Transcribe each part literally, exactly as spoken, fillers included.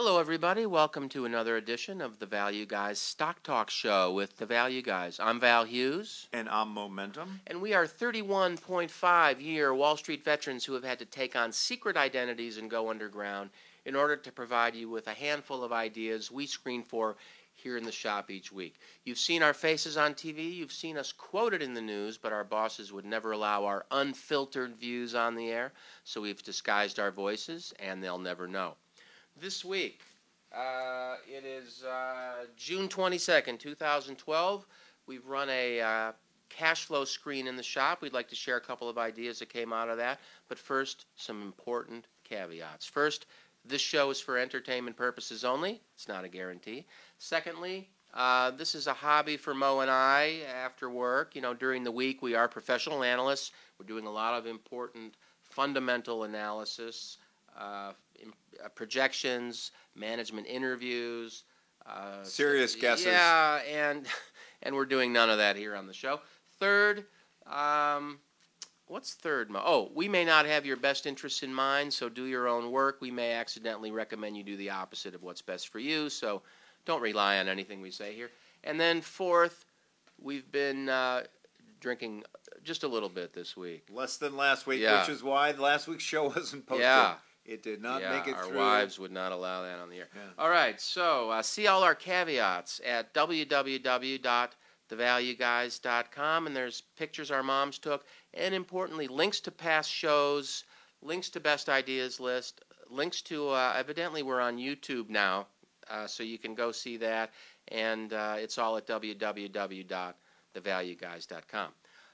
Hello, everybody. Welcome to another edition of the Value Guys Stock Talk Show with the Value Guys. I'm Val Hughes. And I'm Momentum. And we are thirty-one point five year Wall Street veterans who have had to take on secret identities and go underground in order to provide you with a handful of ideas we screen for here in the shop each week. You've seen our faces on T V, you've seen us quoted in the news, but our bosses would never allow our unfiltered views on the air, so we've disguised our voices, and they'll never know. This week, uh, it is uh, June twenty-second, two thousand twelve. We've run a uh, cash flow screen in the shop. We'd like to share a couple of ideas that came out of that, but first, some important caveats. First, this show is for entertainment purposes only. It's not a guarantee. Secondly, uh, this is a hobby for Mo and I after work. You know, during the week, we are professional analysts. We're doing a lot of important fundamental analysis, uh, in, uh, projections, management interviews. Uh, Serious so, guesses. Yeah, and, and we're doing none of that here on the show. Third, um... What's third? Oh, we may not have your best interests in mind, so do your own work. We may accidentally recommend you do the opposite of what's best for you, so don't rely on anything we say here. And then fourth, we've been uh, drinking just a little bit this week. Less than last week, yeah. Which is why last week's show wasn't posted. Yeah. It did not yeah, make it our through. Our wives would not allow that on the air. Yeah. All right, so uh, see all our caveats at w w w dot the value guys dot com, and there's pictures our moms took, and importantly, links to past shows, links to best ideas list, links to, uh, evidently we're on YouTube now, uh, so you can go see that, and uh, it's all at w w w dot the value guys dot com.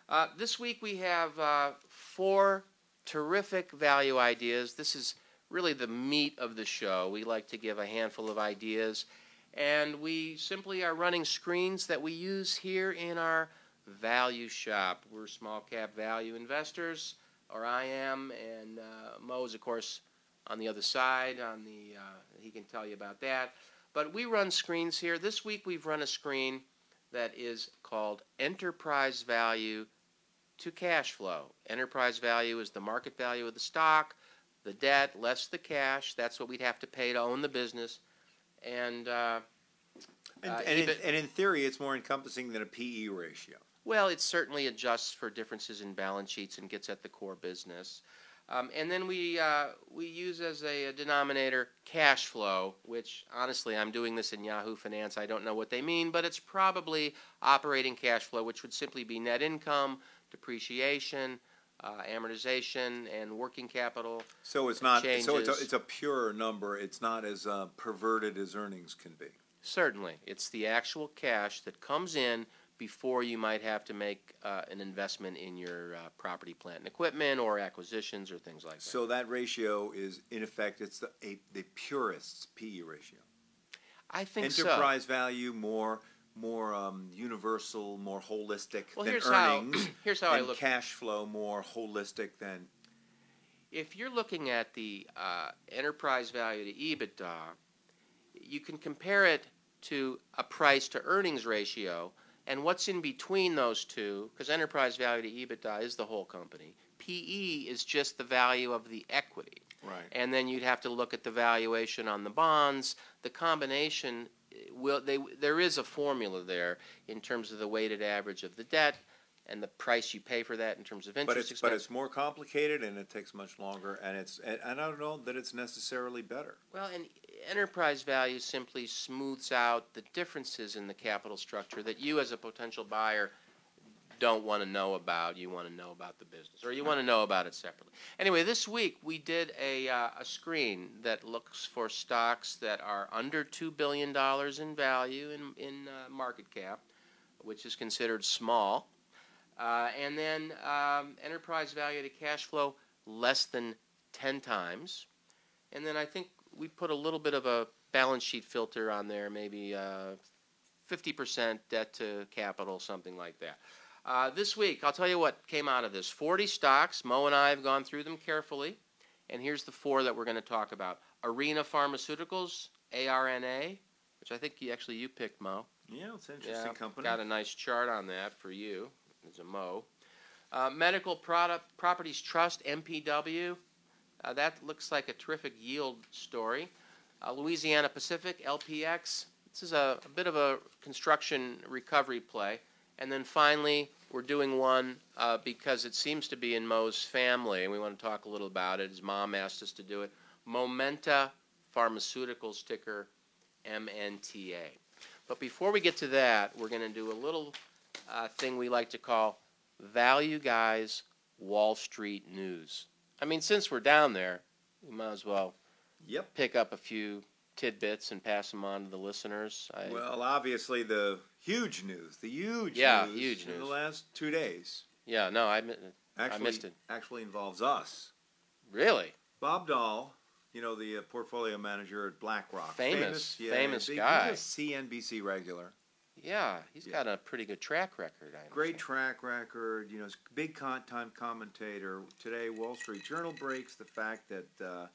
Uh, this week we have uh, four terrific value ideas. This is really the meat of the show. We like to give a handful of ideas, and we simply are running screens that we use here in our value shop. We're small cap value investors, or I am, and uh, Mo is, of course, on the other side. On the uh, he can tell you about that. But we run screens here. This week we've run a screen that is called Enterprise Value to Cash Flow. Enterprise value is the market value of the stock, the debt, less the cash. That's what we'd have to pay to own the business. And, uh, and, uh, and, in, and in theory, it's more encompassing than a P E ratio. Well, it certainly adjusts for differences in balance sheets and gets at the core business. Um, and then we uh, we use as a, a denominator cash flow, which, honestly, I'm doing this in Yahoo Finance. I don't know what they mean, but it's probably operating cash flow, which would simply be net income, depreciation, Uh, amortization, and working capital. So it's not. Changes. So it's a, it's a pure number. It's not as uh, perverted as earnings can be. Certainly, it's the actual cash that comes in before you might have to make uh, an investment in your uh, property, plant, and equipment, or acquisitions, or things like that. So that ratio is, in effect, it's the a, the purist's P E ratio. I think enterprise so. Enterprise value more. more um, universal, more holistic well, than here's earnings, how, here's how and I look. Cash flow more holistic than... If you're looking at the uh, enterprise value to EBITDA, you can compare it to a price-to-earnings ratio, and what's in between those two, because enterprise value to EBITDA is the whole company. P E is just the value of the equity. Right. And then you'd have to look at the valuation on the bonds. The combination... Will they, there is a formula there in terms of the weighted average of the debt and the price you pay for that in terms of interest but it's, expense. But it's more complicated and it takes much longer, and it's and I don't know that it's necessarily better. Well, and enterprise value simply smooths out the differences in the capital structure that you as a potential buyer don't want to know about. You want to know about the business, or you want to know about it separately. Anyway, this week we did a, uh, a screen that looks for stocks that are under two billion dollars in value in, in uh, market cap, which is considered small, uh, and then um, enterprise value to cash flow less than ten times. And then I think we put a little bit of a balance sheet filter on there, maybe uh, fifty percent debt to capital, something like that. Uh, this week, I'll tell you what came out of this. forty stocks. Mo and I have gone through them carefully, and here's the four that we're going to talk about. Arena Pharmaceuticals, A R N A, which I think you, actually you picked, Mo. Yeah, it's an interesting yeah, company. Got a nice chart on that for you as a Mo. Uh, Medical Product, Properties Trust, M P W. Uh, that looks like a terrific yield story. Uh, Louisiana Pacific, L P X. This is a, a bit of a construction recovery play. And then finally, we're doing one uh, because it seems to be in Mo's family, and we want to talk a little about it. His mom asked us to do it. Momenta Pharmaceuticals, ticker M N T A. But before we get to that, we're going to do a little uh, thing we like to call Value Guys Wall Street News. I mean, since we're down there, we might as well yep. pick up a few tidbits and pass them on to the listeners. I, well, obviously the huge news, the huge yeah, news huge in news. the last two days. Yeah, no, I, actually, I missed it. Actually involves us. Really? Bob Dahl, you know, the uh, portfolio manager at BlackRock. Famous, famous, yeah, famous big, guy. He's a C N B C regular. Yeah, he's yeah. got a pretty good track record. I Great track record. You know, he's a big con- time commentator. Today, Wall Street Journal breaks the fact that uh,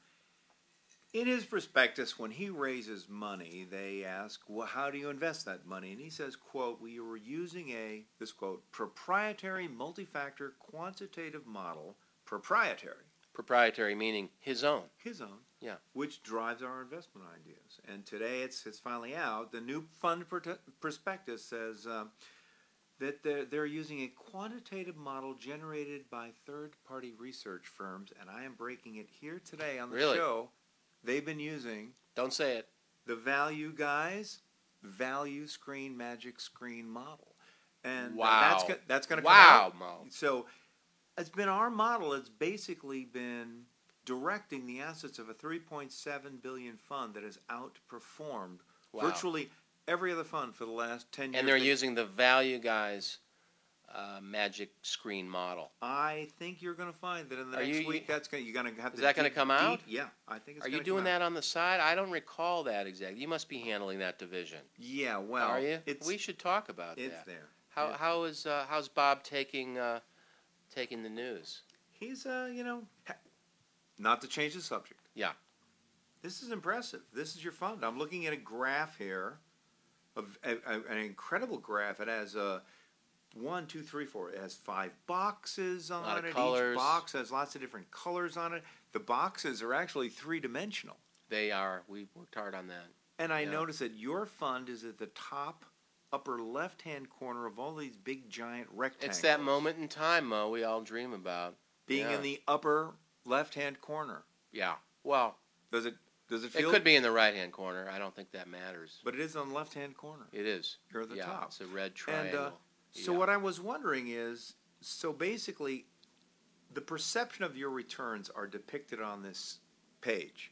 in his prospectus, when he raises money, they ask, well, how do you invest that money? And he says, quote, we were using a, this quote, proprietary multi-factor quantitative model, proprietary. Proprietary meaning his own. His own. Yeah. Which drives our investment ideas. And today it's it's finally out. The new fund prote- prospectus says um, that they're, they're using a quantitative model generated by third-party research firms, and I am breaking it here today on the really? show. They've been using... Don't say it. The Value Guys, Value Screen Magic Screen Model. And wow. That's, go- that's going to come wow, out. Wow, Mo. So... It's been our model. It's basically been directing the assets of a three point seven billion dollars fund that has outperformed wow. virtually every other fund for the last ten years. And they're they- using the Value Guys uh, magic screen model. I think you're going to find that in the Are next you, week that's going you're going to have. Is to that going to come out? Deep, yeah, I think. It's Are you doing that on the side? I don't recall that exactly. You must be handling that division. Yeah, well, are you? It's, we should talk about it's that. It's there. How yeah. how is uh, how's Bob taking? Uh, Taking the news. He's, uh, you know, not to change the subject. Yeah. This is impressive. This is your fund. I'm looking at a graph here, of a, a, an incredible graph. It has uh, one, two, three, four. It has five boxes on a lot of it. Colors. Each box has lots of different colors on it. The boxes are actually three-dimensional. They are. We worked hard on that. And I yeah. noticed that your fund is at the top upper left-hand corner of all these big, giant rectangles. It's that moment in time, Mo, we all dream about. Being yeah. in the upper left-hand corner. Yeah. Well, does it does it feel... It could be in the right-hand corner. I don't think that matters. But it is on the left-hand corner. It is. You're at the yeah, top. It's a red triangle. And, uh, so yeah. what I was wondering is, so basically, the perception of your returns are depicted on this page.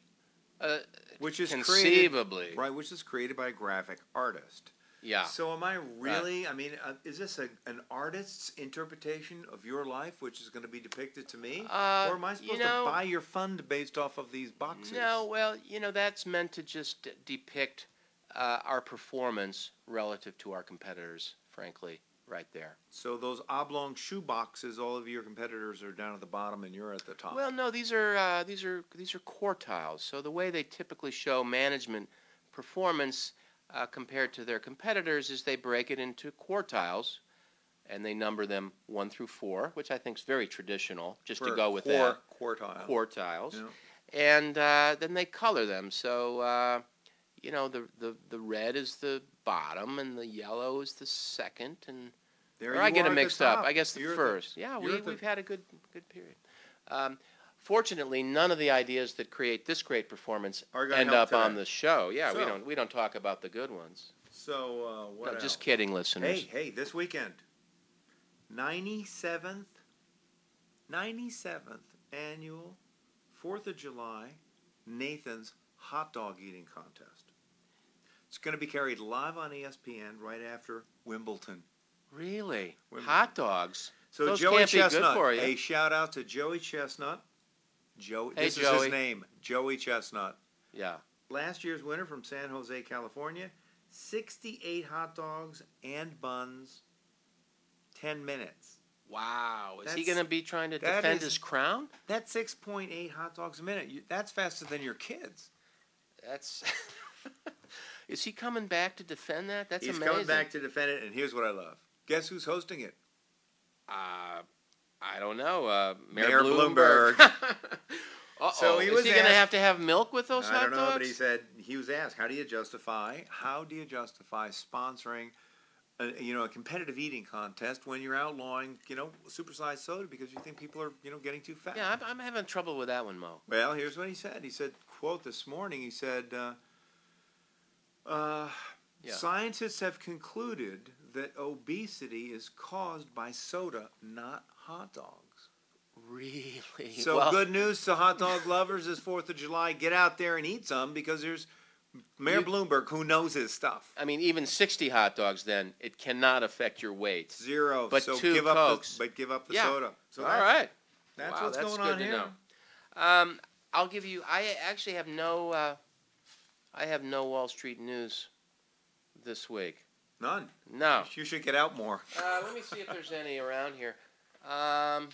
Uh, which is conceivably. Created, right, which is created by a graphic artist. Yeah. So am I really, right. I mean, uh, is this a, an artist's interpretation of your life, which is going to be depicted to me? Uh, or am I supposed you know, to buy your fund based off of these boxes? No, well, you know, that's meant to just d- depict uh, our performance relative to our competitors, frankly, right there. So those oblong shoe boxes, all of your competitors are down at the bottom and you're at the top. Well, no, these are uh, these are, these are quartiles. So the way they typically show management performance Uh, compared to their competitors is they break it into quartiles and they number them one through four, which I think is very traditional, just For to go with that. Quartile. Quartiles. Yeah. And uh, then they color them. So, uh, you know, the, the the red is the bottom and the yellow is the second. And there or I get it mixed up. I guess the you're first. The, yeah, we, the... we've had a good good period. Um, Fortunately, none of the ideas that create this great performance end up today. on the show. Yeah, so, we don't we don't talk about the good ones. So uh, what no, else? Just kidding, listeners. Hey, hey, this weekend, ninety-seventh, ninety-seventh annual Fourth of July Nathan's Hot Dog Eating Contest. It's going to be carried live on E S P N right after Wimbledon. Really, Wimbledon. Hot dogs. So Those Joey can't Chestnut. Be good for you. A shout out to Joey Chestnut. Joe, hey, this Joey. is his name, Joey Chestnut. Yeah. Last year's winner from San Jose, California, sixty-eight hot dogs and buns, ten minutes. Wow. Is that's, he going to be trying to defend is, his crown? That's six point eight hot dogs a minute. You, that's faster than your kids. That's. Is he coming back to defend that? That's He's amazing. He's coming back to defend it, and here's what I love. Guess who's hosting it? Uh... I don't know. Uh, Mayor, Mayor Bloomberg. Bloomberg. Uh-oh. So he was. Is he going to have to have milk with those hot dogs? I don't know, but he said he was asked, "How do you justify? How do you justify sponsoring, a, you know, a competitive eating contest when you're outlawing, you know, supersized soda because you think people are, you know, getting too fat?" Yeah, I'm, I'm having trouble with that one, Mo. Well, here's what he said. He said, "Quote this morning," he said, uh, uh, yeah. "Scientists have concluded that obesity is caused by soda, not hot dogs." Really? So well, good news to hot dog lovers this fourth of July. Get out there and eat some because there's Mayor you, Bloomberg who knows his stuff. I mean, even sixty hot dogs then, it cannot affect your weight. Zero. But so two give up the, But give up the yeah. soda. So all that's, right. That's wow, what's that's going on here. Um, I'll give you, I actually have no, uh, I have no Wall Street news this week. None? No. You should get out more. Uh, let me see if there's any around here. Um...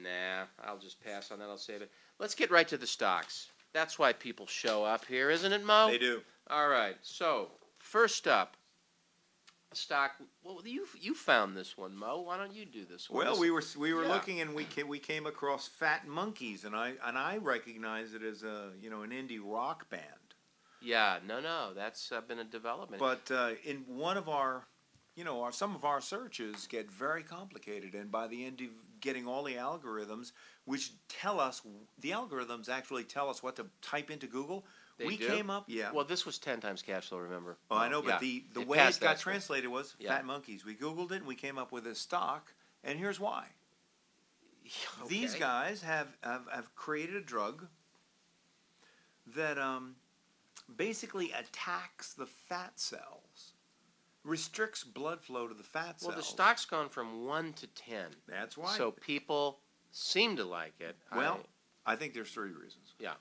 Nah, I'll just pass on that. I'll save it. Let's get right to the stocks. That's why people show up here, isn't it, Mo? They do. All right. So first up, a stock. Well, you you found this one, Mo. Why don't you do this one? Well, this, we were we were yeah. looking and we came, we came across Fat Monkeys, and I and I recognize it as a you know an indie rock band. Yeah. No, no, that's uh, been a development. But uh, in one of our. You know, our, some of our searches get very complicated, and by the end of getting all the algorithms, which tell us, the algorithms actually tell us what to type into Google. They we do? came up, yeah. Well, this was ten times cash flow, remember? Well, I know, but yeah. the, the it way it got translated was yeah. Fat Monkeys. We Googled it, and we came up with a stock, and here's why. Okay. These guys have, have, have created a drug that um, basically attacks the fat cells. Restricts blood flow to the fat cells. Well, the stock's gone from one to ten. That's why. So people seem to like it. Well, I, I think there's three reasons. Yeah.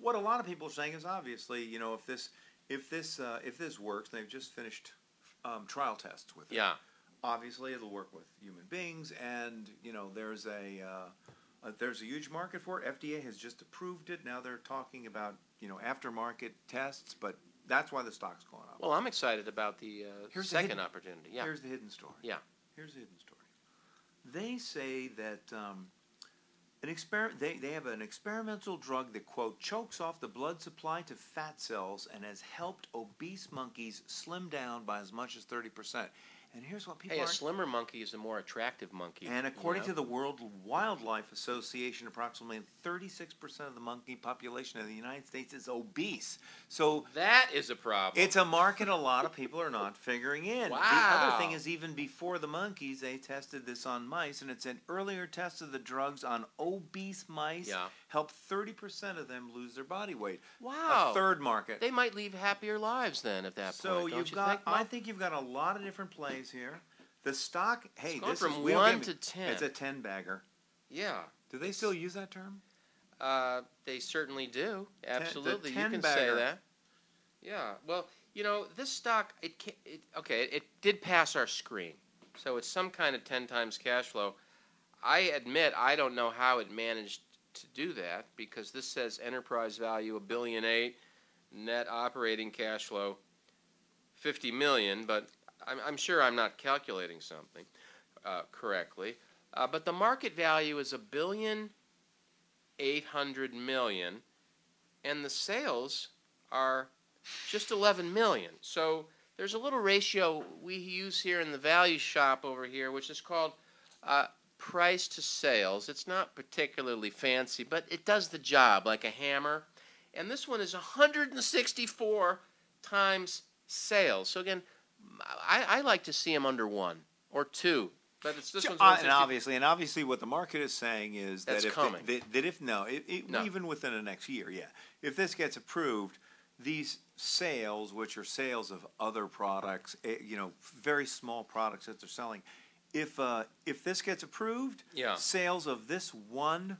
What a lot of people are saying is obviously, you know, if this, if this, uh, if this works, they've just finished um, trial tests with it. Yeah. Obviously, it'll work with human beings, and you know, there's a, uh, uh, there's a huge market for it. F D A has just approved it. Now they're talking about, you know, aftermarket tests, but. That's why the stock's going up. Well, I'm excited about the uh, second the hidden, opportunity. Yeah. Here's the hidden story. Yeah. Here's the hidden story. They say that um, an experiment. They, they have an experimental drug that, quote, chokes off the blood supply to fat cells and has helped obese monkeys slim down by as much as thirty percent. And here's what people hey, aren't. A slimmer monkey is a more attractive monkey. And according you know? to the World Wildlife Association, approximately thirty-six percent of the monkey population in the United States is obese. So that is a problem. It's a market a lot of people are not figuring in. Wow. The other thing is even before the monkeys, they tested this on mice, and it's an earlier test of the drugs on obese mice yeah. helped thirty percent of them lose their body weight. Wow. A third market. They might leave happier lives then at that so point. So you've you got, think, I think you've got a lot of different plays. Here, the stock. Hey, it's gone this from is from one to ten. It's a ten bagger. Yeah. Do they still use that term? Uh, they certainly do. Absolutely, ten, you can bagger. say that. Yeah. Well, you know, this stock. It, can, it okay. It, it did pass our screen, so it's some kind of ten times cash flow. I admit I don't know how it managed to do that because this says enterprise value a billion eight, net operating cash flow, fifty million, but. I'm, I'm sure I'm not calculating something uh, correctly, uh, but the market value is a billion eight hundred million, and the sales are just eleven million. So there's a little ratio we use here in the value shop over here, which is called uh, price to sales. It's not particularly fancy, but it does the job like a hammer. And this one is one hundred sixty-four times sales. So again. I, I like to see them under one or two, but it's this one's uh, and obviously, and obviously, what the market is saying is That's that if coming. They, that if no, it, it, no, even within the next year, yeah, if this gets approved, these sales, which are sales of other products, you know, very small products that they're selling, if uh, if this gets approved, yeah. sales of this one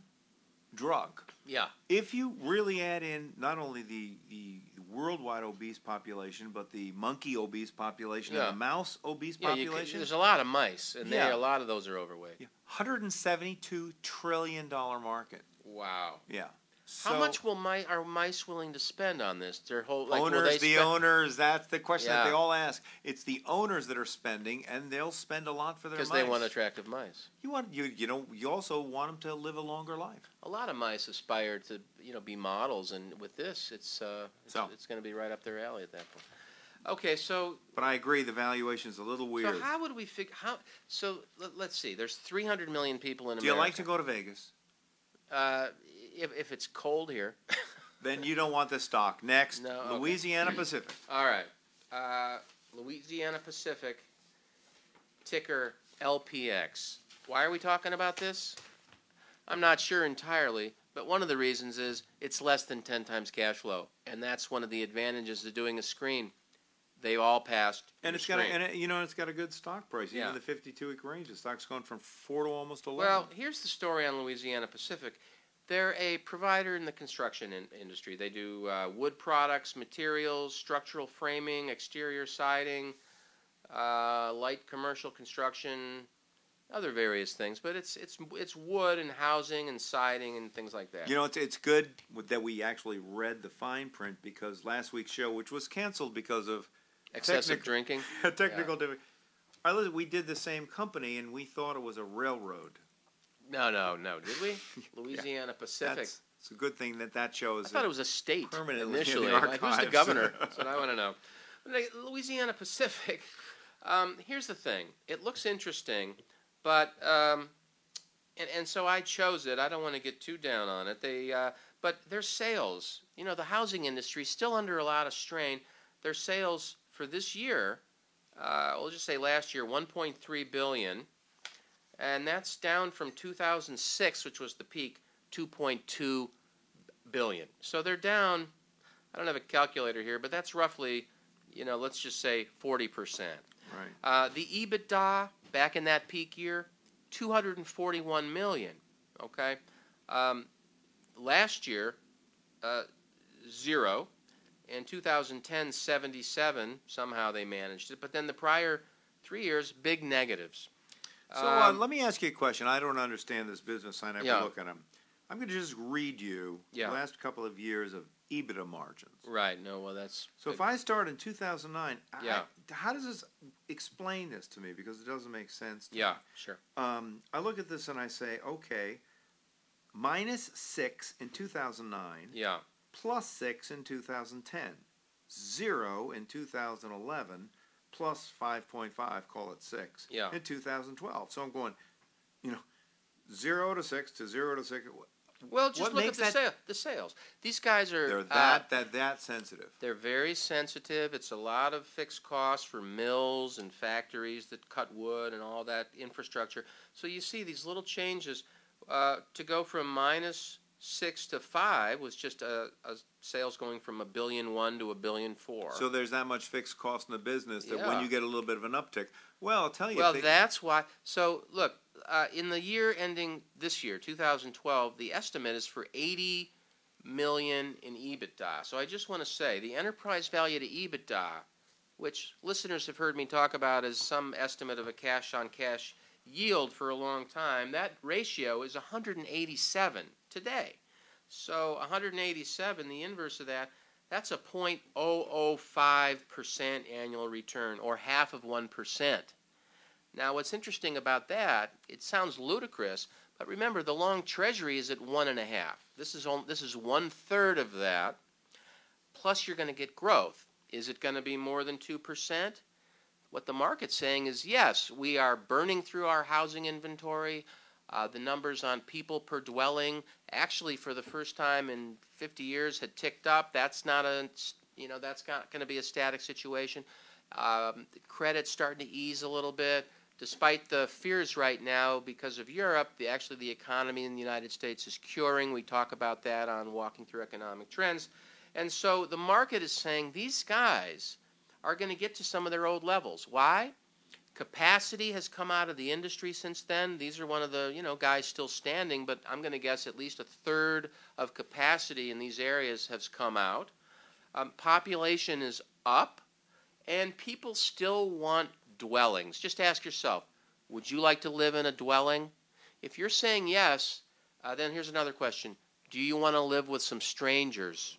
drug, yeah, if you really add in not only the the worldwide obese population, but the monkey obese population yeah. and the mouse obese yeah, population. You could, there's a lot of mice, and yeah. they, a lot of those are overweight. Yeah. one hundred seventy-two trillion dollar market. Wow. Yeah. So how much will my are mice willing to spend on this? Their whole like, owners, will they the spend? owners. That's the question yeah. that they all ask. It's the owners that are spending, and they'll spend a lot for their mice because they want attractive mice. You want you you know you also want them to live a longer life. A lot of mice aspire to you know be models, and with this, it's uh, it's, so. it's going to be right up their alley at that point. Okay, so but I agree the valuation's a little weird. So how would we figure how? So let, let's see. There's three hundred million people in America. Do you like to go to Vegas? Uh, if if it's cold here, then you don't want this stock. Next, no, okay. Louisiana Pacific. All right, uh, Louisiana Pacific, ticker L P X. Why are we talking about this? I'm not sure entirely. But one of the reasons is it's less than ten times cash flow, and that's one of the advantages of doing a screen. They all passed, and it's got, a, and it, you know, it's got a good stock price. Even yeah. in the fifty-two week range, the stock's going from four to almost eleven. Well, here's the story on Louisiana Pacific. They're a provider in the construction in- industry. They do uh, wood products, materials, structural framing, exterior siding, uh, light commercial construction, other various things. But it's it's it's wood and housing and siding and things like that. You know, it's it's good that we actually read the fine print because last week's show, which was canceled because of excessive Technic- drinking. technical yeah. difficulty. We did the same company, and we thought it was a railroad. No, no, no. Did we? Louisiana yeah. Pacific. That's, it's a good thing that that shows. I thought it was a state initially. In the like, who's the governor? That's what I want to know. Louisiana Pacific. Um, here's the thing. It looks interesting, but um, and and so I chose it. I don't want to get too down on it. They uh, but their sales. You know, the housing industry is still under a lot of strain. Their sales. For this year, uh, we'll just say last year, one point three billion dollars, and that's down from two thousand six, which was the peak, two point two billion dollars. So they're down. I don't have a calculator here, but that's roughly, you know, let's just say forty percent. Right. Uh, the EBITDA back in that peak year, two hundred forty-one million dollars. Okay. Um, last year, uh, zero. In two thousand ten, seventy-seven, somehow they managed it. But then the prior three years, big negatives. So um, uh, let me ask you a question. I don't understand this business sign. I yeah. look at them. I'm going to just read you yeah. the last couple of years of EBITDA margins. Right. No, well, that's... So big. If I start in two thousand nine, yeah. I, how does this... Explain this to me, because it doesn't make sense to yeah, me. Sure. Um, I look at this and I say, okay, minus six in two thousand nine... Yeah. Plus six in two thousand ten, zero in two thousand eleven, plus five point five, call it six, yeah. in two thousand twelve. So I'm going, you know, zero to six to zero to six. Well, just what look at the, sale, the sales. These guys are... They're that, uh, that, that sensitive. They're very sensitive. It's a lot of fixed costs for mills and factories that cut wood and all that infrastructure. So you see these little changes uh, to go from minus... Six to five was just a, a sales going from a billion one to a billion four. So there's that much fixed cost in the business that yeah. when you get a little bit of an uptick, well, I'll tell you. Well, they... that's why. So look, uh, in the year ending this year, two thousand twelve, the estimate is for eighty million in EBITDA. So I just want to say the enterprise value to EBITDA, which listeners have heard me talk about as some estimate of a cash-on-cash yield for a long time, that ratio is one hundred eighty-seven. Today. So one hundred eighty-seven, the inverse of that, that's a zero point zero zero five percent annual return, or half of one percent. Now, what's interesting about that, it sounds ludicrous, but remember, the long treasury is at one and a half. This is on, this is one-third of that, plus you're going to get growth. Is it going to be more than two percent? What the market's saying is, yes, we are burning through our housing inventory. Uh, the numbers on people per dwelling actually for the first time in fifty years had ticked up. That's not a, you know, that's not going to be a static situation. Um, the credit's starting to ease a little bit. Despite the fears right now because of Europe, the, actually the economy in the United States is curing. We talk about that on Walking Through Economic Trends. And so the market is saying these guys are going to get to some of their old levels. Why? Capacity has come out of the industry since then. These are one of the, you know, guys still standing, but I'm going to guess at least a third of capacity in these areas has come out. Um, population is up, and people still want dwellings. Just ask yourself, would you like to live in a dwelling? If you're saying yes, uh, then here's another question. Do you want to live with some strangers?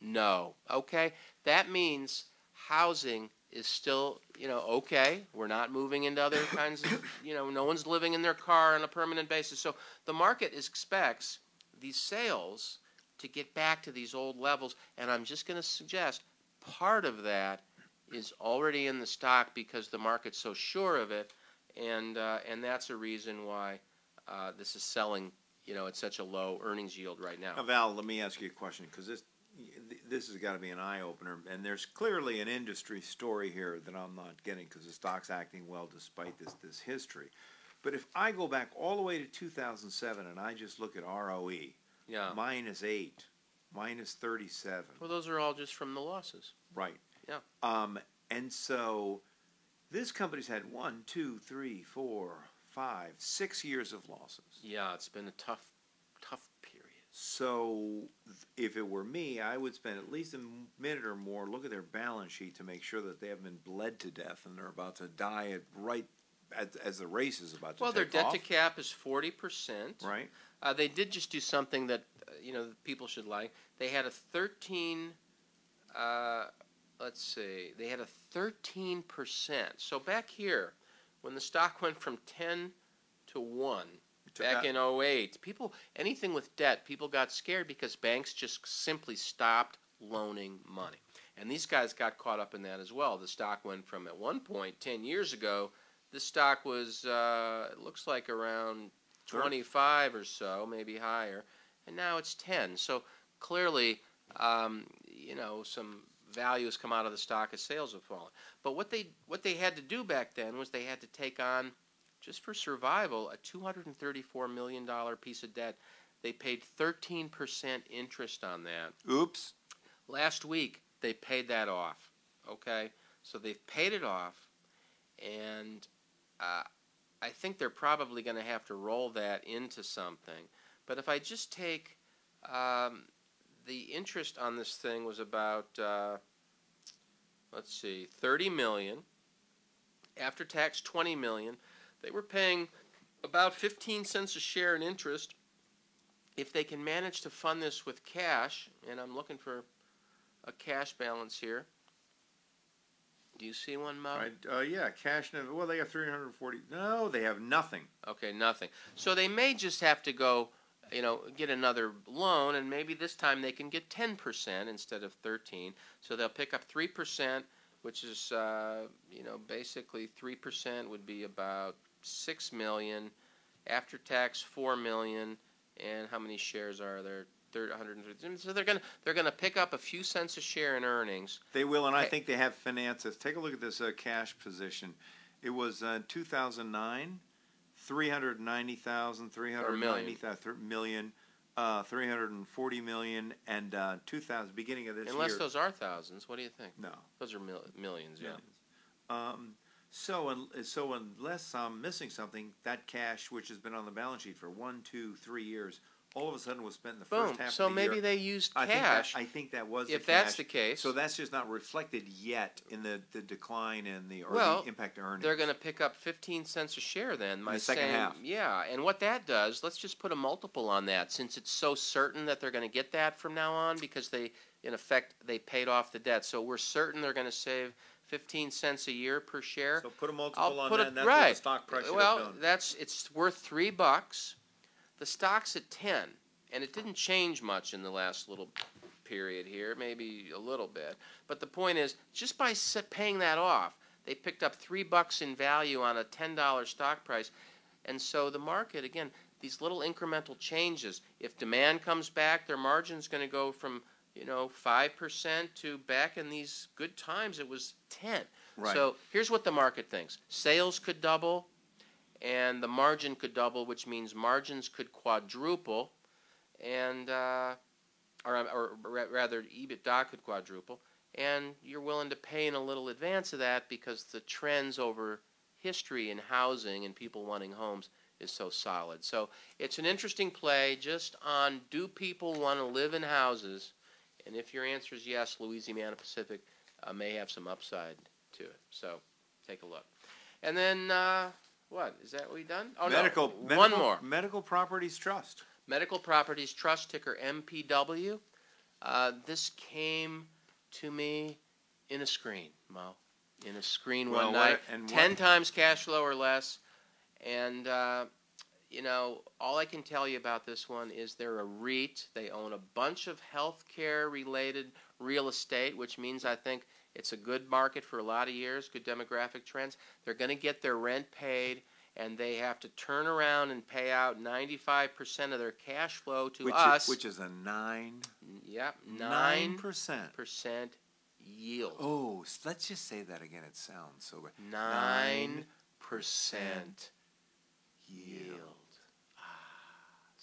No. Okay? That means housing is still, you know, okay. We're not moving into other kinds of, you know, no one's living in their car on a permanent basis. So the market is, expects these sales to get back to these old levels. And I'm just going to suggest part of that is already in the stock because the market's so sure of it. And uh, and that's a reason why uh, this is selling, you know, at such a low earnings yield right now. Now, Val, let me ask you a question, because this this has got to be an eye-opener. And there's clearly an industry story here that I'm not getting, because the stock's acting well despite this this history. But if I go back all the way to two thousand seven and I just look at R O E, yeah. minus eight, minus thirty-seven. Well, those are all just from the losses. Right. Yeah. Um, and so this company's had one, two, three, four, five, six years of losses. Yeah, it's been a tough, tough period. So if it were me, I would spend at least a minute or more look at their balance sheet to make sure that they haven't been bled to death and they're about to die at right at, as the race is about to well, take off. Well, their debt to cap is forty percent. Right. Uh, they did just do something that, uh, you know, people should like. They had a thirteen uh, let's see, they had a thirteen percent. So back here, when the stock went from ten to one back in oh eight, people, anything with debt, people got scared because banks just simply stopped loaning money. And these guys got caught up in that as well. The stock went from, at one point, ten years ago, this stock was, uh, it looks like around twenty-five or so, maybe higher, and now it's ten. So clearly, um, you know, some value has come out of the stock as sales have fallen. But what they what they had to do back then was they had to take on, just for survival, a two hundred thirty-four million dollars piece of debt. They paid thirteen percent interest on that. Oops. Last week, they paid that off. Okay? So they've paid it off, and uh, I think they're probably going to have to roll that into something. But if I just take... Um, the interest on this thing was about, uh, let's see, thirty million dollars. After tax, twenty million dollars. They were paying about fifteen cents a share in interest. If they can manage to fund this with cash, and I'm looking for a cash balance here. Do you see one, Mo? Uh, yeah, cash. Well, they have three hundred forty. No, they have nothing. Okay, nothing. So they may just have to go, you know, get another loan, and maybe this time they can get ten percent instead of thirteen. So they'll pick up three percent, which is, uh, you know, basically three percent would be about six million dollars. After tax, four million dollars. And how many shares are there? one hundred thirty. So they're going to they're going to pick up a few cents a share in earnings. They will, and I think they have finances. Take a look at this uh, cash position. It was uh, two thousand nine. three hundred ninety thousand, three hundred ninety thousand million, uh, three hundred forty million, and uh, two thousand, beginning of this Unless year. Unless those are thousands, what do you think? No. Those are mil millions, yeah. Millions. Um, so, un so unless I'm missing something, that cash, which has been on the balance sheet for one, two, three years, all of a sudden was spent in the Boom. First half so of the year. So maybe they used I cash. Think that, I think that was if the cash. If that's the case. So that's just not reflected yet in the, the decline and the, well, the impact to earnings. They're going to pick up fifteen cents a share then. By in the second saying, half. Yeah, and what that does, let's just put a multiple on that, since it's so certain that they're going to get that from now on because they, in effect, they paid off the debt. So we're certain they're going to save fifteen cents a year per share. So put a multiple I'll on that, a, and that's right. what the stock price well, should have done. That's, it's worth three bucks. The stock's at ten, and it didn't change much in the last little period here, maybe a little bit. But the point is, just by paying that off, they picked up three bucks in value on a ten dollar stock price. And so the market, again, these little incremental changes. If demand comes back, their margin's going to go from, you know, five percent to back in these good times, it was ten. Right. So here's what the market thinks. Sales could double. And the margin could double, which means margins could quadruple, and uh, or, or rather, EBITDA could quadruple. And you're willing to pay in a little advance of that because the trends over history in housing and people wanting homes is so solid. So it's an interesting play just on, do people want to live in houses? And if your answer is yes, Louisiana Pacific uh, may have some upside to it. So take a look. And then... Uh, What is that? We done? Oh, medical, no. Medical, one more. Medical Properties Trust. Medical Properties Trust, ticker M P W. Uh, this came to me in a screen, Mo. In a screen well, one night. And Ten what? times cash flow or less. And, uh, you know, all I can tell you about this one is they're a REIT. They own a bunch of healthcare-related real estate, which means I think it's a good market for a lot of years, good demographic trends. They're going to get their rent paid, and they have to turn around and pay out ninety-five percent of their cash flow to which us. Is, which is a nine, yep, nine percent percent yield. Oh, let's just say that again. It sounds so bad. Nine, nine percent yield. yield.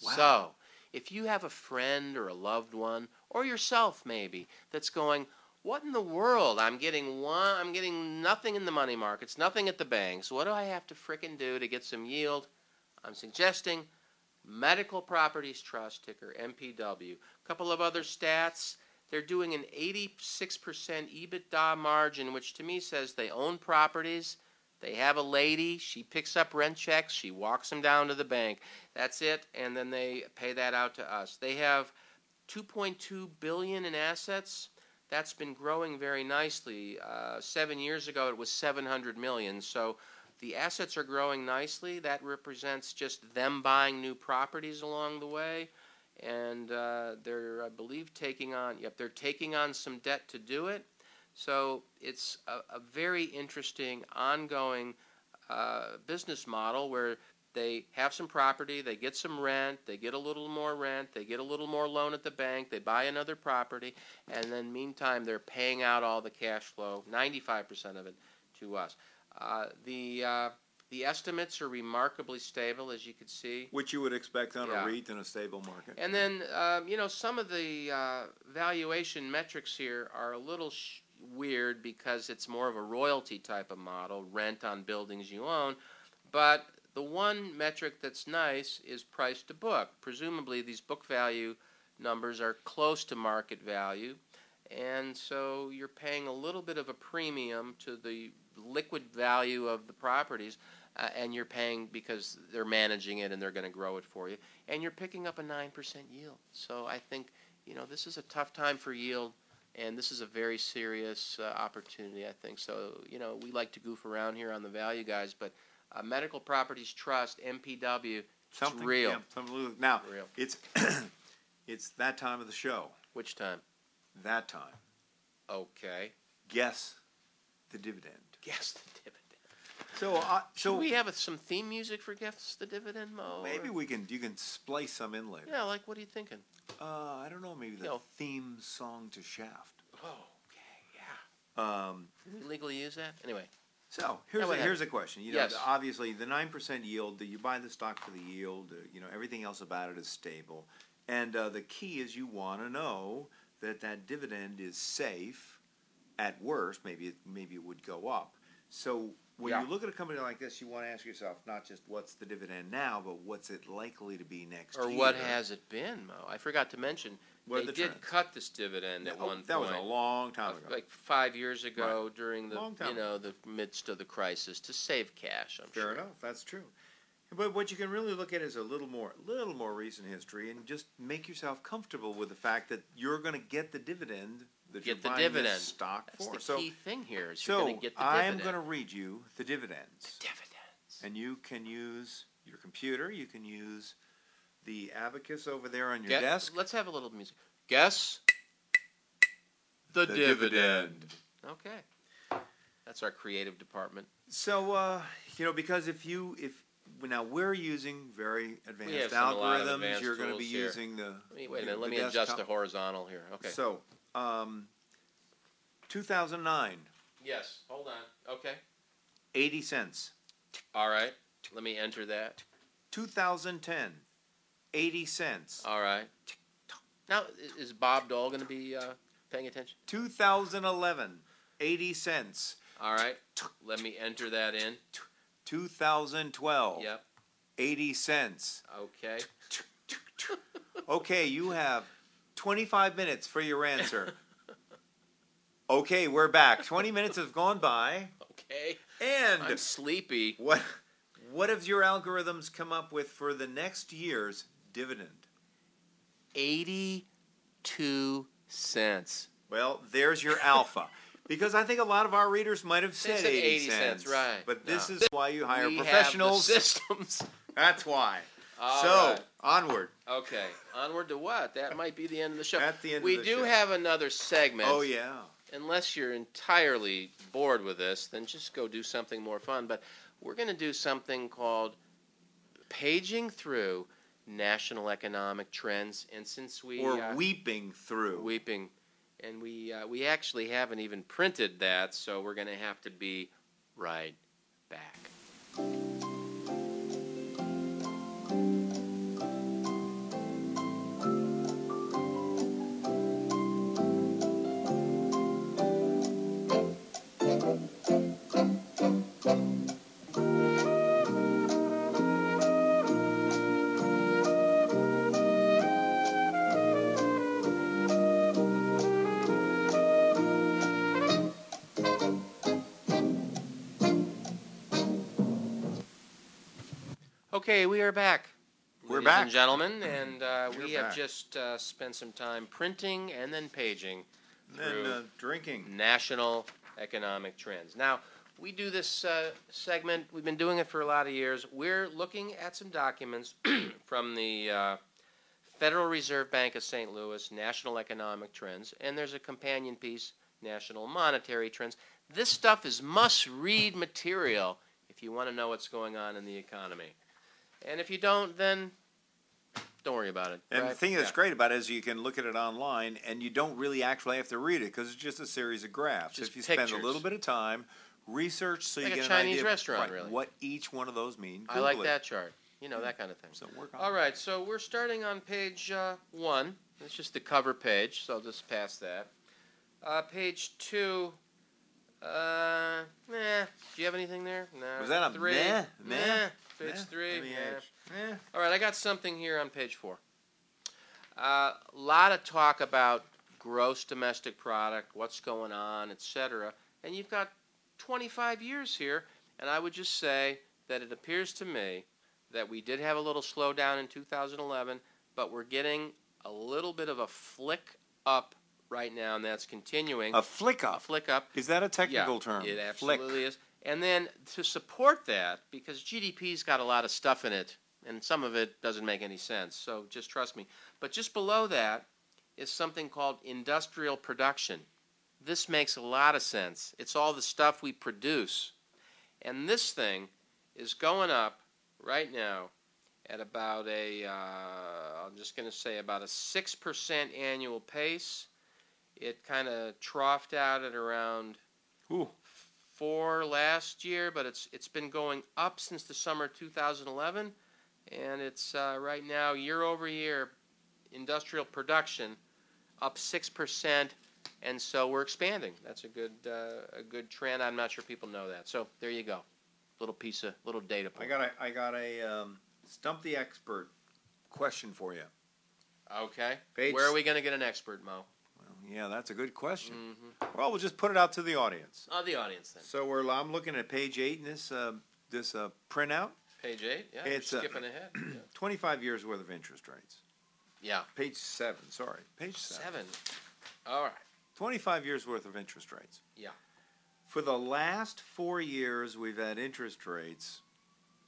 Wow. So, if you have a friend or a loved one, or yourself maybe, that's going, what in the world? I'm getting one. I'm getting nothing in the money markets, nothing at the banks. What do I have to frickin' do to get some yield? I'm suggesting Medical Properties Trust, ticker M P W. A couple of other stats. They're doing an eighty-six percent EBITDA margin, which to me says they own properties. They have a lady. She picks up rent checks. She walks them down to the bank. That's it, and then they pay that out to us. They have two point two billion dollars in assets. That's been growing very nicely. Uh, seven years ago, it was seven hundred million dollars. So the assets are growing nicely. That represents just them buying new properties along the way. And uh, they're, I believe, taking on, yep, they're taking on some debt to do it. So it's a, a very interesting ongoing uh, business model where they have some property, they get some rent, they get a little more rent, they get a little more loan at the bank, they buy another property, and then meantime they're paying out all the cash flow, ninety-five percent of it, to us. Uh, the uh, the estimates are remarkably stable, as you can see. Which you would expect on yeah. a REIT in a stable market. And then, um, you know, some of the uh, valuation metrics here are a little sh- weird because it's more of a royalty type of model, rent on buildings you own, but the one metric that's nice is price to book. Presumably, these book value numbers are close to market value, and so you're paying a little bit of a premium to the liquid value of the properties, uh, and you're paying because they're managing it and they're going to grow it for you, and you're picking up a nine percent yield. So I think, you know, this is a tough time for yield, and this is a very serious uh, opportunity, I think. So, you know, we like to goof around here on the Value Guys, but Uh, Medical Properties Trust, M P W, it's something, real. Yeah, something, now, real. It's it's that time of the show. Which time? That time. Okay. Guess the dividend. Guess the dividend. So, uh, so do we have a, some theme music for Guess the Dividend, Mo? Maybe or? we can. You can splice some in later. Yeah, like what are you thinking? Uh, I don't know. Maybe the no. theme song to Shaft. Oh, okay, yeah. Um, can we legally use that? Anyway. So here's a, here's a question. You know, yes. Obviously, the nine percent yield. You buy the stock for the yield. You know, everything else about it is stable, and uh, the key is you want to know that that dividend is safe. At worst, maybe it, maybe it would go up. So when yeah. you look at a company like this, you want to ask yourself not just what's the dividend now, but what's it likely to be next or year, or what has it been, Mo? I forgot to mention. What they the did trends? cut this dividend no, at oh, one that point. That was a long time ago. Like five years ago right. during the you know ago. the midst of the crisis to save cash, I'm Fair sure. Fair enough, that's true. But what you can really look at is a little more little more recent history and just make yourself comfortable with the fact that you're going to get the dividend that get you're buying the this stock that's for. That's the so, key thing here is you're so going to get the dividend. So I'm going to read you the dividends. The dividends. And you can use your computer, you can use the abacus over there on your Guess, desk. Let's have a little music. Guess the, the dividend. dividend. Okay, that's our creative department. So uh, you know, because if you if now we're using very advanced algorithms, advanced you're going to be here. using the. Let me, wait a minute. Let me desktop. adjust the horizontal here. Okay. So, um, two thousand nine. Yes. Hold on. Okay. Eighty cents. All right. Let me enter that. two thousand ten. eighty cents. All right. Now, is Bob Dole going to be uh, paying attention? two thousand eleven, eighty cents. All right. Let me enter that in. two thousand twelve. Yep. eighty cents. Okay. Okay, you have twenty-five minutes for your answer. Okay, we're back. twenty minutes have gone by. Okay. And I'm sleepy. What, what have your algorithms come up with for the next year's dividend? eighty-two cents. Well, there's your alpha. Because I think a lot of our readers might have said, said eighty cents. Right. But this no. is why you hire we professionals. Have the systems. That's why. All so, right. onward. Okay. Onward to what? That might be the end of the show. At the end we of the show. We do have another segment. Oh, yeah. Unless you're entirely bored with this, then just go do something more fun. But we're going to do something called Paging Through National Economic Trends. And since we... Or uh, Weeping Through. Weeping And we uh, we actually haven't even printed that, so we're going to have to be right back. Okay, we are back, We're ladies back. and gentlemen, and uh, we have back. just uh, spent some time printing and then paging through and, uh, drinking. National Economic Trends. Now, we do this uh, segment, we've been doing it for a lot of years. We're looking at some documents from the uh, Federal Reserve Bank of Saint Louis, National Economic Trends, and there's a companion piece, National Monetary Trends. This stuff is must-read material if you want to know what's going on in the economy. And if you don't, then don't worry about it. And right? the thing that's yeah. great about it is you can look at it online, and you don't really actually have to read it because it's just a series of graphs. Just if you pictures. spend a little bit of time, research so like you get a Chinese an idea restaurant, of right, really. what each one of those mean. Google I like it. that chart. You know, yeah. that kind of thing. So work on All right, that. so we're starting on page uh, one. It's just the cover page, so I'll just pass that. Uh, page two. Uh, meh. Do you have anything there? No. Was that a three? Meh? Meh? meh. Page yeah, three. Yeah. Yeah. All right, I got something here on page four. A uh, lot of talk about gross domestic product, what's going on, et cetera. And you've got twenty-five years here, and I would just say that it appears to me that we did have a little slowdown in two thousand eleven, but we're getting a little bit of a flick up right now, and that's continuing. A flick up? A flick up. Is that a technical yeah, term? It absolutely flick. is. And then to support that, because G D P's got a lot of stuff in it, and some of it doesn't make any sense, so just trust me. But just below that is something called industrial production. This makes a lot of sense. It's all the stuff we produce. And this thing is going up right now at about a, uh, I'm just going to say about a six percent annual pace. It kind of troughed out at around... Ooh. Four last year, but it's it's been going up since the summer of two thousand eleven, and it's uh, right now year over year, industrial production up six percent, and so we're expanding. That's a good uh, a good trend. I'm not sure people know that. So there you go, little piece of little data point. I got a I got a um, stump the expert question for you. Okay, Page. Where are we going to get an expert, Mo? Yeah, that's a good question. Mm-hmm. Well, we'll just put it out to the audience. Oh, the audience then. So we're I'm looking at page eight in this uh, this uh, printout. Page eight, yeah. It's we're skipping uh, ahead. Yeah. Twenty-five years worth of interest rates. Yeah. Page seven. Sorry, page seven. Seven. All right. Twenty-five years worth of interest rates. Yeah. For the last four years, we've had interest rates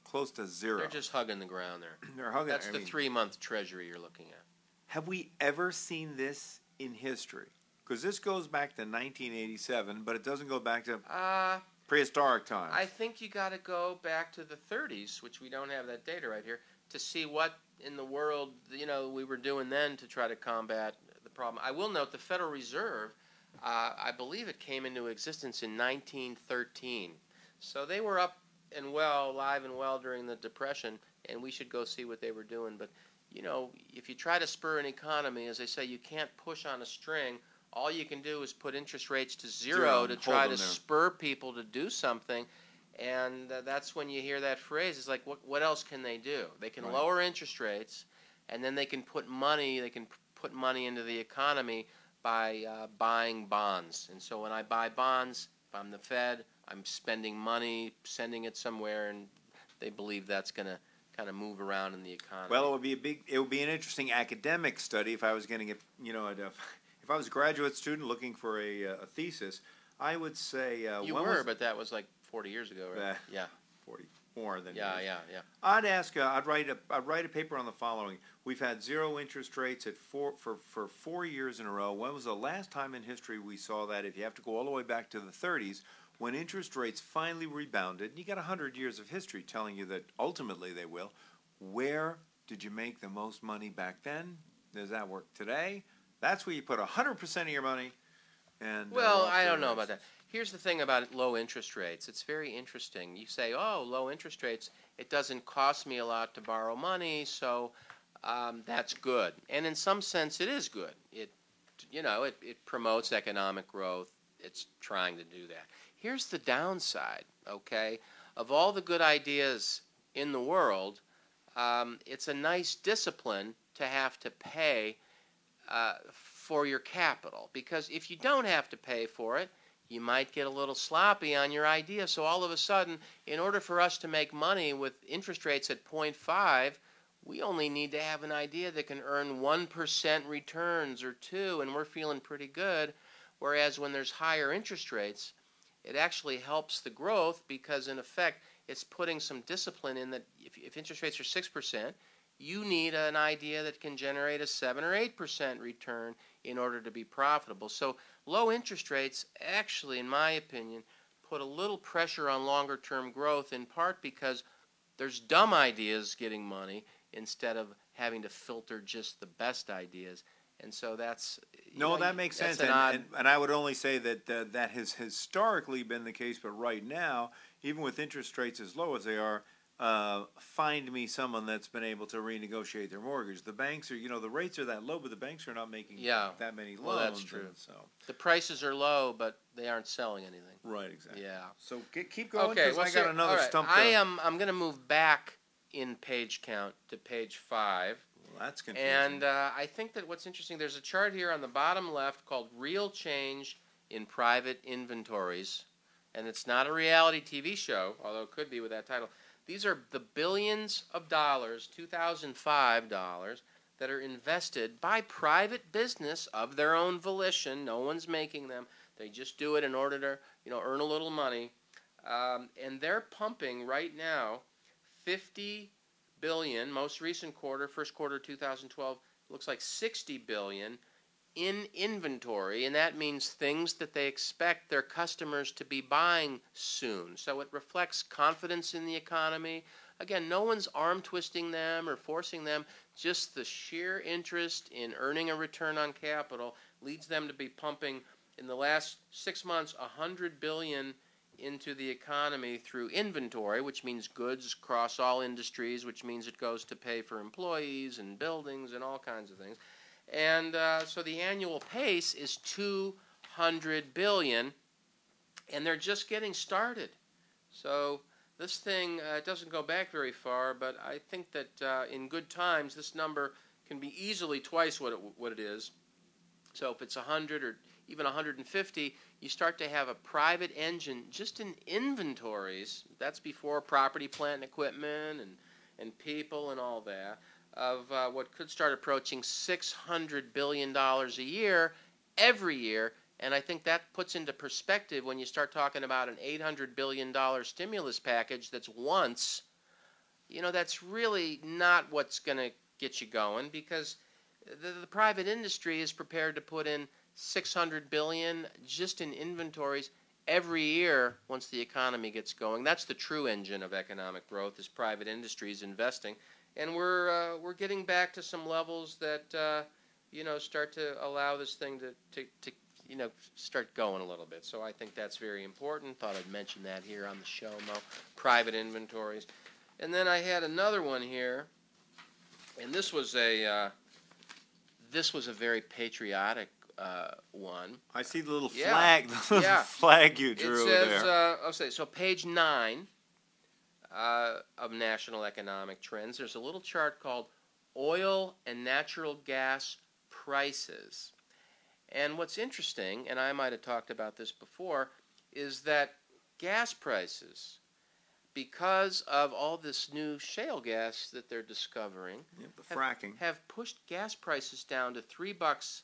close to zero. They're just hugging the ground there. They're hugging. That's I the mean, three-month Treasury you're looking at. Have we ever seen this in history? Because this goes back to nineteen eighty-seven, but it doesn't go back to uh, prehistoric times. I think you got to go back to the thirties, which we don't have that data right here, to see what in the world you know we were doing then to try to combat the problem. I will note the Federal Reserve, uh, I believe it came into existence in nineteen thirteen. So they were up and well, alive and well during the Depression, and we should go see what they were doing. But you know, if you try to spur an economy, as they say, you can't push on a string. All you can do is put interest rates to zero, zero to try to spur people to do something. And uh, that's when you hear that phrase. It's like, what, what else can they do? They can right. lower interest rates, and then they can put money, they can p- put money into the economy by uh, buying bonds. And so when I buy bonds, if I'm the Fed, I'm spending money, sending it somewhere, and they believe that's going to kind of move around in the economy? Well, it would be a big, it would be an interesting academic study if I was getting it. You know, if I was a graduate student looking for a, a thesis, I would say uh, you were, was, but that was like forty years ago, right? Uh, yeah, forty more than yeah, years. yeah, yeah. I'd ask. Uh, I'd write a. I'd write a paper on the following. We've had zero interest rates at four for for four years in a row. When was the last time in history we saw that? If you have to go all the way back to the thirties. When interest rates finally rebounded, and you got one hundred years of history telling you that ultimately they will, where did you make the most money back then? Does that work today? That's where you put one hundred percent of your money. And well, uh, I don't know about that. Here's the thing about low interest rates. It's very interesting. You say, oh, low interest rates, it doesn't cost me a lot to borrow money, so um, that's good. And in some sense, it is good. It, you know, it, it promotes economic growth. It's trying to do that. Here's the downside, okay? Of all the good ideas in the world, um, it's a nice discipline to have to pay uh, for your capital. Because if you don't have to pay for it, you might get a little sloppy on your idea. So all of a sudden, in order for us to make money with interest rates at zero point five, we only need to have an idea that can earn one percent returns or two, and we're feeling pretty good. Whereas when there's higher interest rates, it actually helps the growth because, in effect, it's putting some discipline in that if, if interest rates are six percent, you need an idea that can generate a seven or eight percent return in order to be profitable. So low interest rates actually, in my opinion, put a little pressure on longer-term growth in part because there's dumb ideas getting money instead of having to filter just the best ideas. And so that's no, know, that makes sense. An and, odd... and, and I would only say that uh, that has historically been the case. But right now, even with interest rates as low as they are, uh, find me someone that's been able to renegotiate their mortgage. The banks are, you know, the rates are that low, but the banks are not making yeah. that many loans. Well, that's true. So the prices are low, but they aren't selling anything. Right. Exactly. Yeah. So get, keep going. Okay. Well, I got so, another right. stump. I there. am. I'm going to move back in page count to page five. That's confusing. And uh, I think that what's interesting, there's a chart here on the bottom left called Real Change in Private Inventories. And it's not a reality T V show, although it could be with that title. These are the billions of dollars, two thousand five dollars, that are invested by private business of their own volition. No one's making them. They just do it in order to, you know, earn a little money. Um, and they're pumping right now fifty billion, most recent quarter, first quarter two thousand twelve, looks like sixty billion in inventory, and that means things that they expect their customers to be buying soon. So it reflects confidence in the economy. Again, no one's arm twisting them or forcing them, just the sheer interest in earning a return on capital leads them to be pumping in the last six months one hundred billion into the economy through inventory, which means goods across all industries, which means it goes to pay for employees and buildings and all kinds of things. And uh, so the annual pace is two hundred billion dollars, and they're just getting started. So this thing uh, doesn't go back very far, but I think that uh, in good times this number can be easily twice what it, what it is. So if it's one hundred or even one hundred fifty, you start to have a private engine just in inventories. That's before property, plant, and equipment and, and people and all that of uh, what could start approaching six hundred billion dollars a year every year. And I think that puts into perspective when you start talking about an eight hundred billion dollars stimulus package that's once, you know, that's really not what's going to get you going because the, the private industry is prepared to put in six hundred billion dollars just in inventories every year once the economy gets going. That's the true engine of economic growth is private industries investing. And we're uh, we're getting back to some levels that, uh, you know, start to allow this thing to, to, to, you know, start going a little bit. So I think that's very important. Thought I'd mention that here on the show, Mo. Private inventories. And then I had another one here, and this was a, uh, this was a very patriotic Uh, one. I see the little yeah. flag, the little yeah. flag you drew there. It says, there. Uh, okay, so page nine uh, of National Economic Trends, there's a little chart called Oil and Natural Gas Prices. And what's interesting, and I might have talked about this before, is that gas prices, because of all this new shale gas that they're discovering, yeah, the have, fracking, have pushed gas prices down to three bucks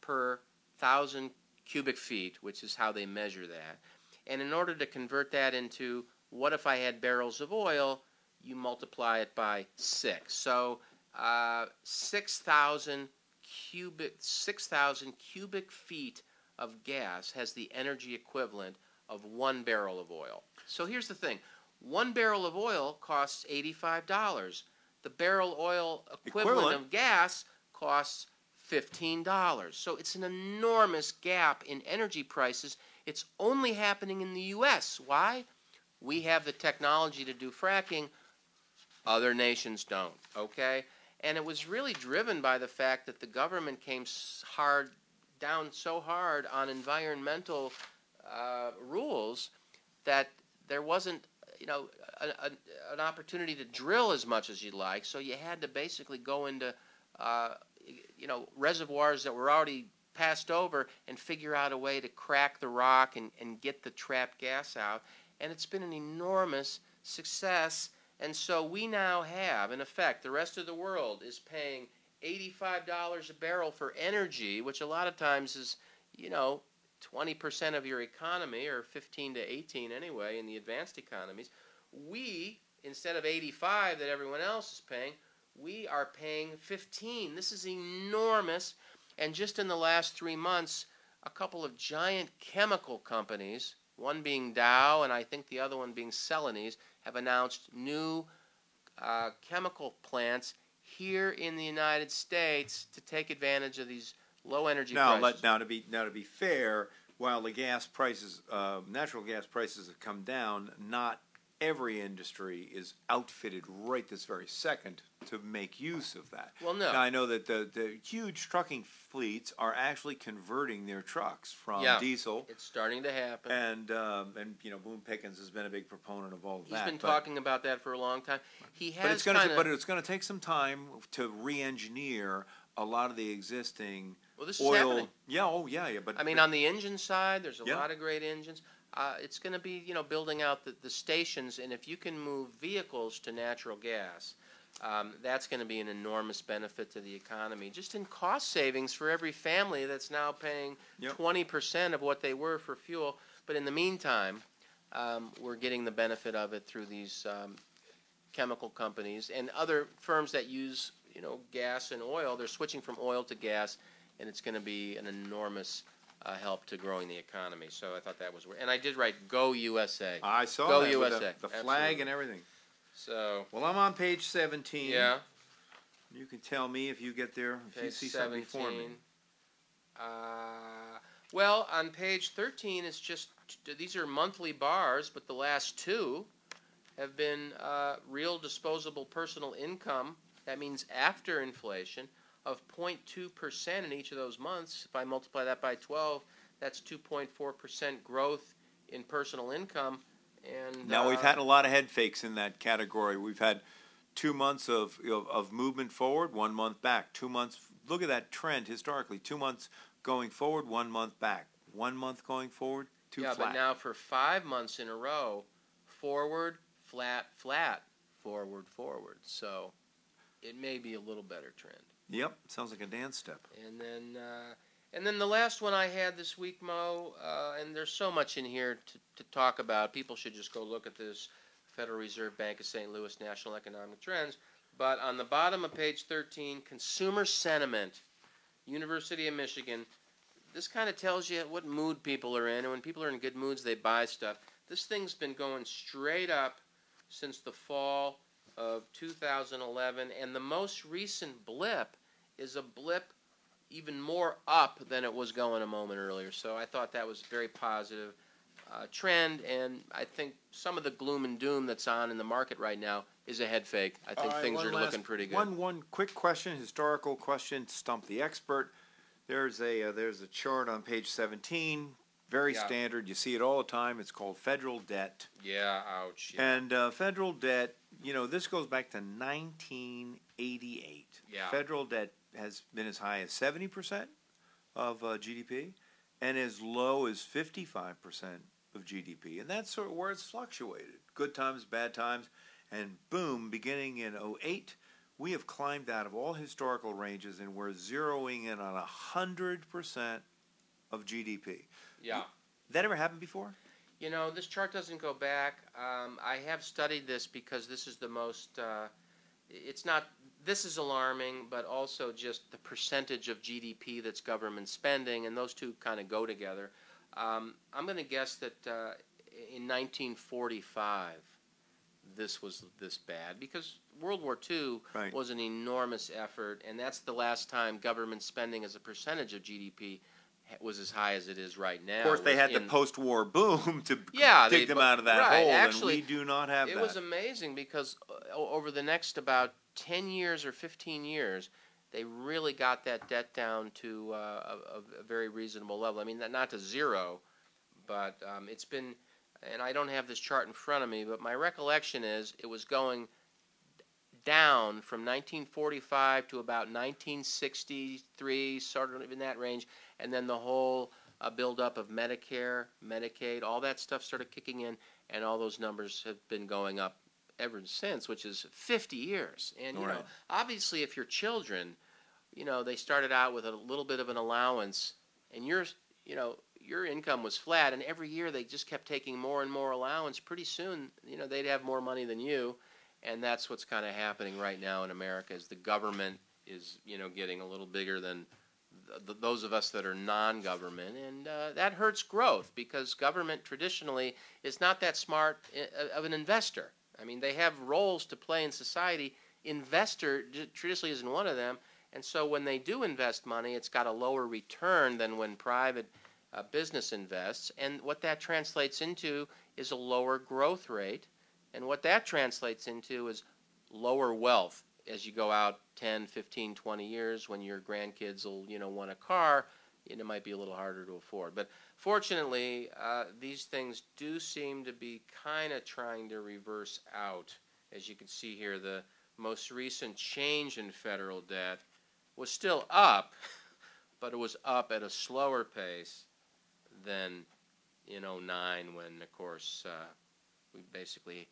per thousand cubic feet, which is how they measure that. And in order to convert that into what if I had barrels of oil, you multiply it by six. So uh, six thousand cubic six thousand cubic feet of gas has the energy equivalent of one barrel of oil. So here's the thing. One barrel of oil costs eighty-five dollars. The barrel oil equivalent, equivalent. of gas costs fifteen dollars. So it's an enormous gap in energy prices. It's only happening in the U S. Why? We have the technology to do fracking. Other nations don't, okay? And it was really driven by the fact that the government came hard down so hard on environmental Uh, rules that there wasn't, you know, a, a, an opportunity to drill as much as you'd like. So you had to basically go into, uh, you know, reservoirs that were already passed over and figure out a way to crack the rock and, and get the trapped gas out. And it's been an enormous success. And so we now have, in effect, the rest of the world is paying eighty-five dollars a barrel for energy, which a lot of times is, you know, twenty percent of your economy, or fifteen to eighteen anyway, in the advanced economies. We, instead of eighty-five that everyone else is paying, we are paying fifteen. This is enormous. And just in the last three months, a couple of giant chemical companies, one being Dow and I think the other one being Celanese, have announced new uh, chemical plants here in the United States to take advantage of these low energy now, prices. Now, to be now to be fair, while the gas prices, uh, natural gas prices have come down, not every industry is outfitted right this very second to make use of that. Well, no. Now, I know that the, the huge trucking fleets are actually converting their trucks from yeah, diesel. It's starting to happen. And um, and you know, Boone Pickens has been a big proponent of all of He's that. He's been but, talking about that for a long time. He has. But it's going to but it's going to take some time to re-engineer a lot of the existing. Well, this Oil. is happening. Yeah, oh, yeah, yeah. But I mean, but, on the engine side, there's a yeah. lot of great engines. Uh, it's going to be, you know, building out the, the stations, and if you can move vehicles to natural gas, um, that's going to be an enormous benefit to the economy, just in cost savings for every family that's now paying yep. twenty percent of what they were for fuel. But in the meantime, um, we're getting the benefit of it through these um, chemical companies and other firms that use, you know, gas and oil. They're switching from oil to gas. And it's going to be an enormous uh, help to growing the economy. So I thought that was weird. And I did write Go U S A. I saw Go that U S A. With the, the flag and everything. So well, I'm on page seventeen. Yeah. You can tell me if you get there, if page you see seventeen. Something for me. Uh, well, on page thirteen, it's just these are monthly bars, but the last two have been uh, real disposable personal income. That means after inflation. Of zero point two percent in each of those months. If I multiply that by twelve, that's two point four percent growth in personal income. And now uh, we've had a lot of head fakes in that category. We've had two months of, of of movement forward, one month back. Two months. Look at that trend historically. Two months going forward, one month back. One month going forward, two yeah, flat. Yeah, but now for five months in a row, forward, flat, flat, forward, forward. So it may be a little better trend. Yep, sounds like a dance step. And then uh, and then the last one I had this week, Mo, uh, and there's so much in here to, to talk about. People should just go look at this Federal Reserve Bank of Saint Louis, National Economic Trends. But on the bottom of page thirteen, consumer sentiment, University of Michigan. This kind of tells you what mood people are in. And when people are in good moods, they buy stuff. This thing's been going straight up since the fall of two thousand eleven, and the most recent blip is a blip even more up than it was going a moment earlier. So I thought that was a very positive uh, trend, and I think some of the gloom and doom that's on in the market right now is a head fake. I think right, things are last, looking pretty good. One one quick question, historical question, stump the expert. There's a uh, there's a chart on page seventeen. Very yeah. standard. You see it all the time. It's called federal debt. Yeah, ouch. Yeah. And uh, federal debt, you know, this goes back to nineteen eighty-eight. Yeah. Federal debt has been as high as seventy percent of uh, G D P and as low as fifty-five percent of G D P. And that's sort of where it's fluctuated. Good times, bad times, and boom, beginning in oh eight, we have climbed out of all historical ranges and we're zeroing in on one hundred percent of G D P. Yeah. That ever happened before? You know, this chart doesn't go back. Um, I have studied this because this is the most, uh, it's not, this is alarming, but also just the percentage of G D P that's government spending, and those two kind of go together. Um, I'm going to guess that uh, in nineteen forty-five, this was this bad, because World War Two right. was an enormous effort, and that's the last time government spending as a percentage of G D P was as high as it is right now. Of course, they had in, the post-war boom to yeah, dig they, them out of that right, hole, actually, and we do not have it that. It was amazing because over the next about ten years or fifteen years, they really got that debt down to uh, a, a very reasonable level. I mean, not to zero, but um, it's been, and I don't have this chart in front of me, but my recollection is it was going down from nineteen forty-five to about nineteen sixty-three, sort of in that range, and then the whole uh, buildup of Medicare, Medicaid, all that stuff started kicking in, and all those numbers have been going up ever since, which is fifty years. And, you right. know, obviously if your children, you know, they started out with a little bit of an allowance, and your, you know, your income was flat, and every year they just kept taking more and more allowance. Pretty soon, you know, they'd have more money than you. And that's what's kind of happening right now in America, is the government is, you know, getting a little bigger than th th those of us that are non-government. And uh, that hurts growth, because government traditionally is not that smart I of an investor. I mean, they have roles to play in society. Investor traditionally isn't one of them. And so when they do invest money, it's got a lower return than when private uh, business invests. And what that translates into is a lower growth rate. And what that translates into is lower wealth as you go out ten, fifteen, twenty years, when your grandkids will, you know, want a car, and it might be a little harder to afford. But fortunately, uh, these things do seem to be kind of trying to reverse out. As you can see here, the most recent change in federal debt was still up, but it was up at a slower pace than in oh nine, when, of course, uh, we basically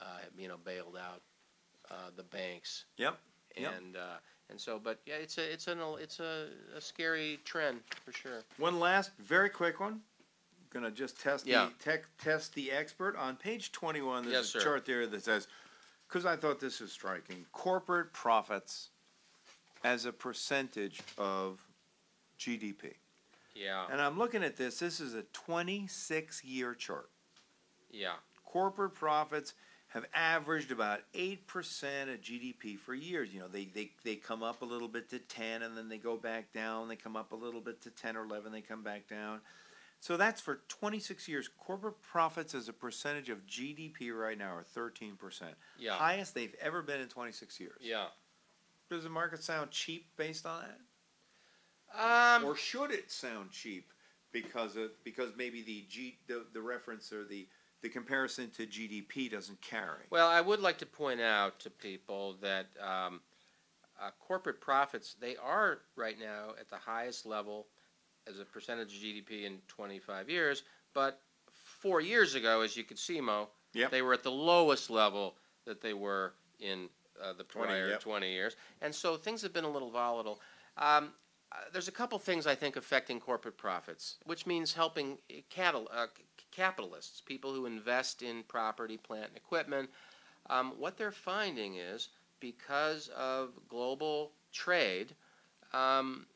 Uh, you know, bailed out uh, the banks. Yep. yep. And uh, and so, but yeah, it's a it's an it's a, a scary trend for sure. One last very quick one. I'm gonna just test yeah. the tech test the expert on page twenty-one. There's yes, a sir. chart there that says, because I thought this was striking, corporate profits as a percentage of G D P. Yeah. And I'm looking at this. This is a twenty-six year chart. Yeah. Corporate profits have averaged about eight percent of G D P for years. You know, they, they, they come up a little bit to ten, and then they go back down. They come up a little bit to ten or eleven, they come back down. So that's for twenty-six years. Corporate profits as a percentage of G D P right now are thirteen percent. Yeah. Highest they've ever been in twenty-six years. Yeah. Does the market sound cheap based on that? Um, or should it sound cheap because of, because maybe the, G, the, the reference or the The comparison to G D P doesn't carry. Well, I would like to point out to people that um, uh, corporate profits, they are right now at the highest level as a percentage of G D P in twenty-five years. But four years ago, as you could see, Mo, yep. they were at the lowest level that they were in uh, the prior twenty, yep. twenty years. And so things have been a little volatile. Um, uh, there's a couple things, I think, affecting corporate profits, which means helping cattle. Uh, capitalists, people who invest in property, plant, and equipment. Um, what they're finding is, because of global trade um,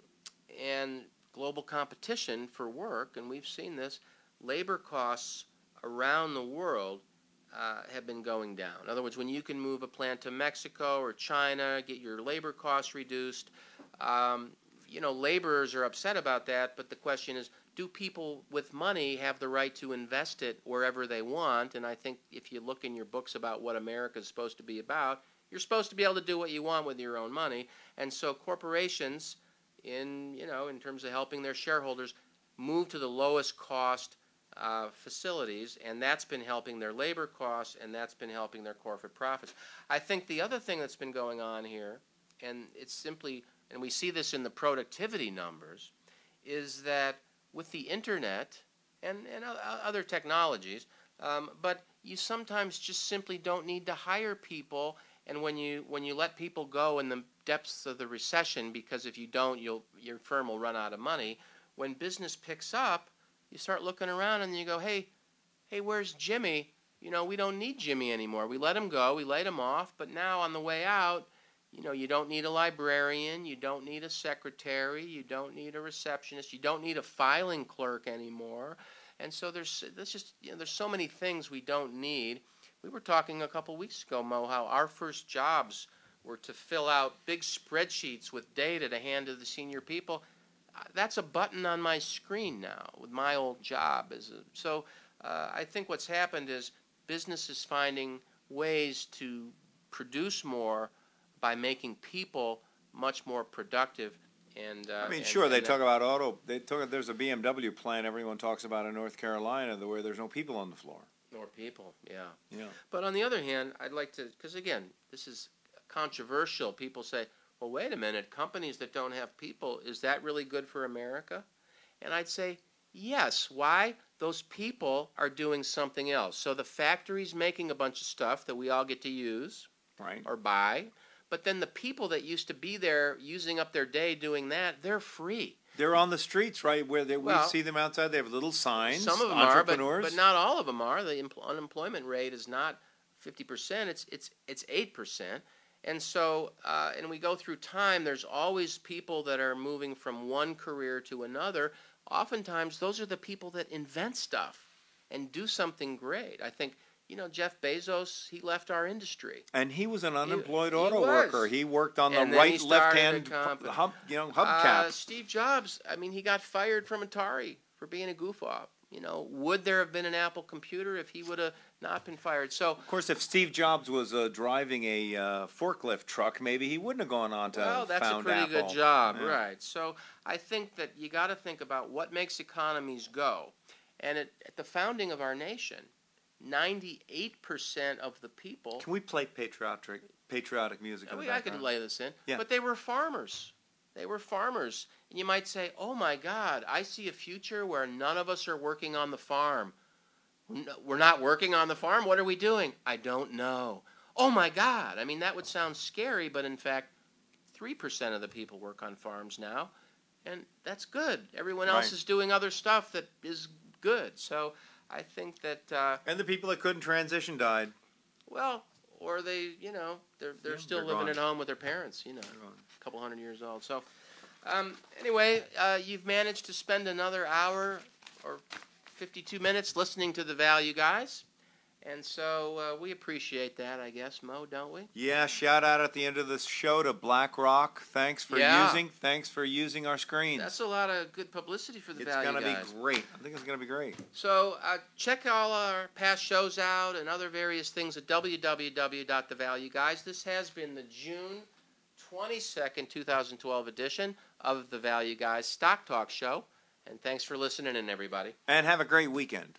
and global competition for work, and we've seen this, labor costs around the world uh, have been going down. In other words, when you can move a plant to Mexico or China, get your labor costs reduced, um, you know, laborers are upset about that, but the question is, do people with money have the right to invest it wherever they want? And I think if you look in your books about what America is supposed to be about, you're supposed to be able to do what you want with your own money. And so corporations, in you know, in terms of helping their shareholders, move to the lowest cost uh, facilities, and that's been helping their labor costs, and that's been helping their corporate profits. I think the other thing that's been going on here, and it's simply, and we see this in the productivity numbers, is that with the internet and, and other technologies. Um, but you sometimes just simply don't need to hire people. And when you when you let people go in the depths of the recession, because if you don't, you'll your firm will run out of money. When business picks up, you start looking around and you go, hey, hey, where's Jimmy? You know, we don't need Jimmy anymore. We let him go. We laid him off. But now on the way out, you know, you don't need a librarian. You don't need a secretary. You don't need a receptionist. You don't need a filing clerk anymore. And so there's that's just you know, there's so many things we don't need. We were talking a couple weeks ago, Mo, how our first jobs were to fill out big spreadsheets with data to hand to the senior people. That's a button on my screen now with my old job. So uh, I think what's happened is business is finding ways to produce more by making people much more productive. And, uh, I mean, and, sure, and they talk about auto. They talk. There's a B M W plant everyone talks about in North Carolina where there's no people on the floor. Or people, yeah. yeah. But on the other hand, I'd like to, because again, this is controversial. People say, well, wait a minute, companies that don't have people, is that really good for America? And I'd say, yes. Why? Those people are doing something else. So the factory's making a bunch of stuff that we all get to use right. or buy, but then the people that used to be there using up their day doing that, they're free. They're on the streets, right, where they, well, we see them outside. They have little signs. Some of them are, but, but not all of them are. The empl- unemployment rate is not fifty percent. It's it's it's eight percent. And so, uh, and we go through time. There's always people that are moving from one career to another. Oftentimes, those are the people that invent stuff and do something great. I think, you know, Jeff Bezos, he left our industry. And he was an unemployed he, he auto was. worker. He worked on and the right, left-hand hub, you know, hubcap. Uh, Steve Jobs, I mean, he got fired from Atari for being a goof-off. You know, would there have been an Apple computer if he would have not been fired? So, of course, if Steve Jobs was uh, driving a uh, forklift truck, maybe he wouldn't have gone on to well, found Apple. Well, that's a pretty Apple. good job, yeah. right. So I think that you got to think about what makes economies go. And it, at the founding of our nation, ninety-eight percent of the people... Can we play patriotic patriotic music in the background? I could lay this in. Yeah. But they were farmers. They were farmers. And you might say, oh, my God, I see a future where none of us are working on the farm. We're not working on the farm? What are we doing? I don't know. Oh, my God. I mean, that would sound scary, but in fact, three percent of the people work on farms now, and that's good. Everyone else right. is doing other stuff that is good. So... I think that uh, and the people that couldn't transition died. Well, or they, you know, they're they're yeah, still they're living gone. at home with their parents, you know, a couple hundred years old. So, um, anyway, uh, you've managed to spend another hour or fifty-two minutes listening to the Value Guys, and so uh, we appreciate that, I guess, Mo, don't we? Yeah. Shout out at the end of the show to BlackRock. Thanks for yeah. using thanks for using our screens. That's a lot of good publicity for the it's Value Guys. It's gonna be great. I think it's gonna be great. So uh, check all our past shows out and other various things at w w w dot the value guys dot com. This has been the June twenty-second, twenty twelve edition of the Value Guys Stock Talk Show, and thanks for listening, in everybody. And have a great weekend.